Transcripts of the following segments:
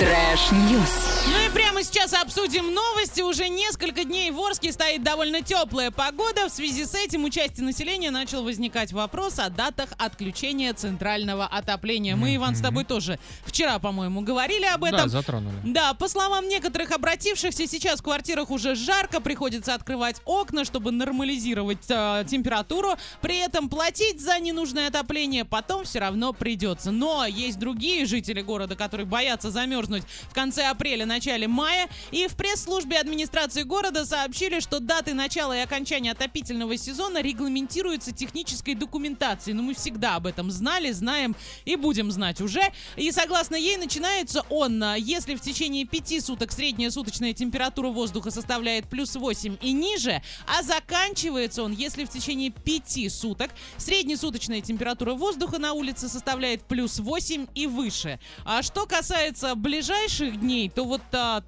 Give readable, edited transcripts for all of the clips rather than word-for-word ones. Трэш-ньюс. Ну и прямо сейчас обсудим новости. Уже несколько дней в Орске стоит довольно теплая погода. В связи с этим у части населения начал возникать вопрос о датах отключения центрального отопления. Мы, Иван, с тобой тоже вчера, по-моему, говорили об этом. Да, затронули. Да, по словам некоторых обратившихся, сейчас в квартирах уже жарко, приходится открывать окна, чтобы нормализировать температуру. При этом платить за ненужное отопление потом все равно придется. Но есть другие жители города, которые боятся замерзнуть в конце апреля, начале мая. И в пресс-службе администрации города сообщили, что даты начала и окончания отопительного сезона регламентируются технической документацией. Но мы всегда об этом знали, знаем и будем знать уже. И согласно ей начинается он, если в течение 5 суток средняя суточная температура воздуха составляет +8 и ниже, а заканчивается он, если в течение 5 суток среднесуточная температура воздуха на улице составляет +8 и выше. А что касается ближайших дней, то вот так,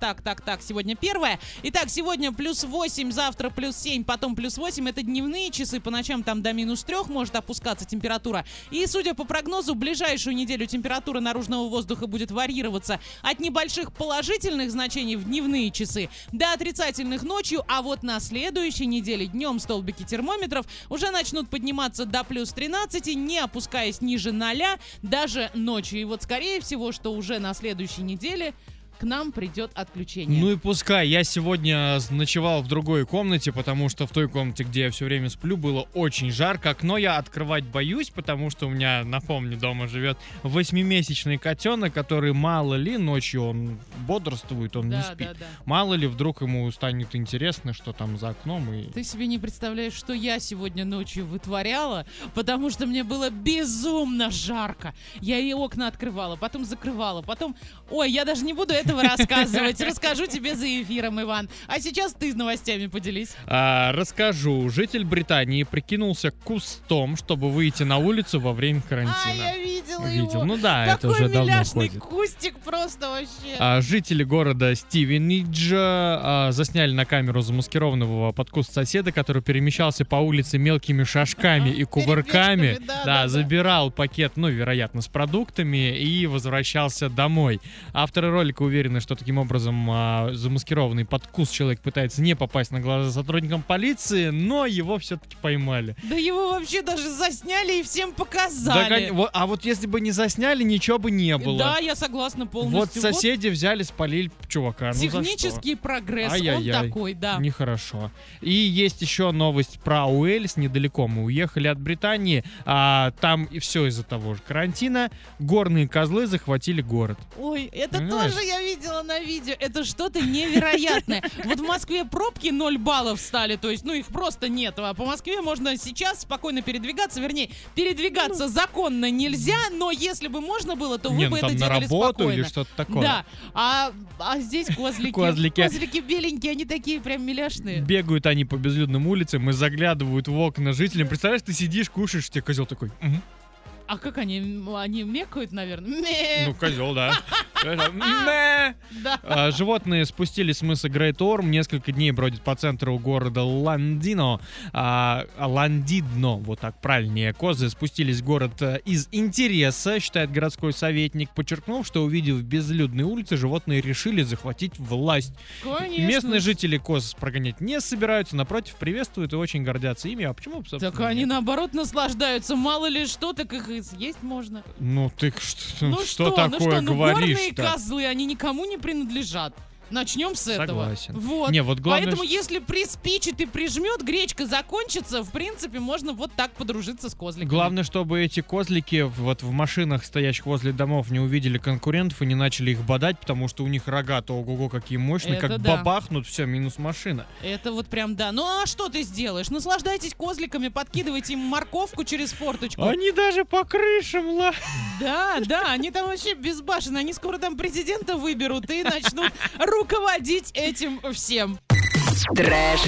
сегодня первое. Итак, сегодня +8, завтра +7, потом +8. Это дневные часы, по ночам там до -3 может опускаться температура. И, судя по прогнозу, ближайшую неделю температура наружного воздуха будет варьироваться от небольших положительных значений в дневные часы до отрицательных ночью, а вот на следующей неделе днем столбики термометров уже начнут подниматься до +13, не опускаясь ниже 0, даже ночью. И вот, скорее всего, что уже на следующей неделе к нам придет отключение. Ну и пускай. Я сегодня ночевал в другой комнате, потому что в той комнате, где я все время сплю, было очень жарко. Окно я открывать боюсь, потому что у меня, напомню, дома живет 8-месячный котенок, который мало ли ночью он бодрствует, он не спит. Да. Мало ли вдруг ему станет интересно, что там за окном. И... Ты себе не представляешь, что я сегодня ночью вытворяла, потому что мне было безумно жарко. Я и окна открывала, потом закрывала, потом... Ой, я даже не буду это рассказывать. Расскажу тебе за эфиром, Иван. А сейчас ты с новостями поделись. Расскажу. Житель Британии прикинулся кустом, чтобы выйти на улицу во время карантина. Я видел его. Ну да, какой это уже давно ходит. Какой миляшный кустик просто вообще. Жители города Стивениджа засняли на камеру замаскированного под куст соседа, который перемещался по улице мелкими шажками и кувырками. Да, забирал пакет, ну, вероятно, с продуктами и возвращался домой. Авторы ролика уверены, что таким образом замаскированный под куст человек пытается не попасть на глаза сотрудникам полиции, но его все-таки поймали. Да его вообще даже засняли и всем показали. Да, а вот если бы не засняли, ничего бы не было. Да, я согласна полностью. Вот соседи взяли, спалили чувака. Технический прогресс, он такой, да. Нехорошо. И есть еще новость про Уэльс. Недалеко мы уехали от Британии. Там и все из-за того же карантина. Горные козлы захватили город. Ой, это тоже я видела на видео. Это что-то невероятное. Вот в Москве пробки 0 баллов стали, то есть, ну, их просто нет. А по Москве можно сейчас спокойно передвигаться, вернее, передвигаться законно нельзя, но если бы можно было, то вы бы это делали спокойно. Не, на работу или что-то такое. Да. А здесь козлики. Козлики беленькие, они такие прям миляшные. Бегают они по безлюдным улицам и заглядывают в окна жителям. Представляешь, ты сидишь, кушаешь, тебе козел такой. А как они мекают, наверное? Ну, козел, да. Животные спустили с мыса Грейт Орм. Несколько дней бродит по центру города Лландидно. Лландидно, вот так правильнее. Козы спустились в город из интереса, считает городской советник, подчеркнув, что, увидев безлюдные улицы, животные решили захватить власть. Конечно. Местные жители коз прогонять не собираются, напротив, приветствуют и очень гордятся ими. А почему? Так они, наоборот, наслаждаются. Мало ли что, так их и съесть можно. Ну ты что такое говоришь? Козлы, они никому не принадлежат. Начнем с этого. Согласен. Вот. Не, вот главное, поэтому, если приспичит и прижмет, гречка закончится, в принципе, можно вот так подружиться с козликами. Главное, чтобы эти козлики вот в машинах, стоящих возле домов, не увидели конкурентов и не начали их бодать, потому что у них рога-то ого-го какие мощные, это как бабахнут, все, минус машина. Это вот прям да. Ну а что ты сделаешь? Наслаждайтесь козликами, подкидывайте им морковку через форточку. Они даже по крышам лазят. Да, они там вообще безбашенные. Они скоро там президента выберут и начнут руководить этим всем. Трэш-ньюс.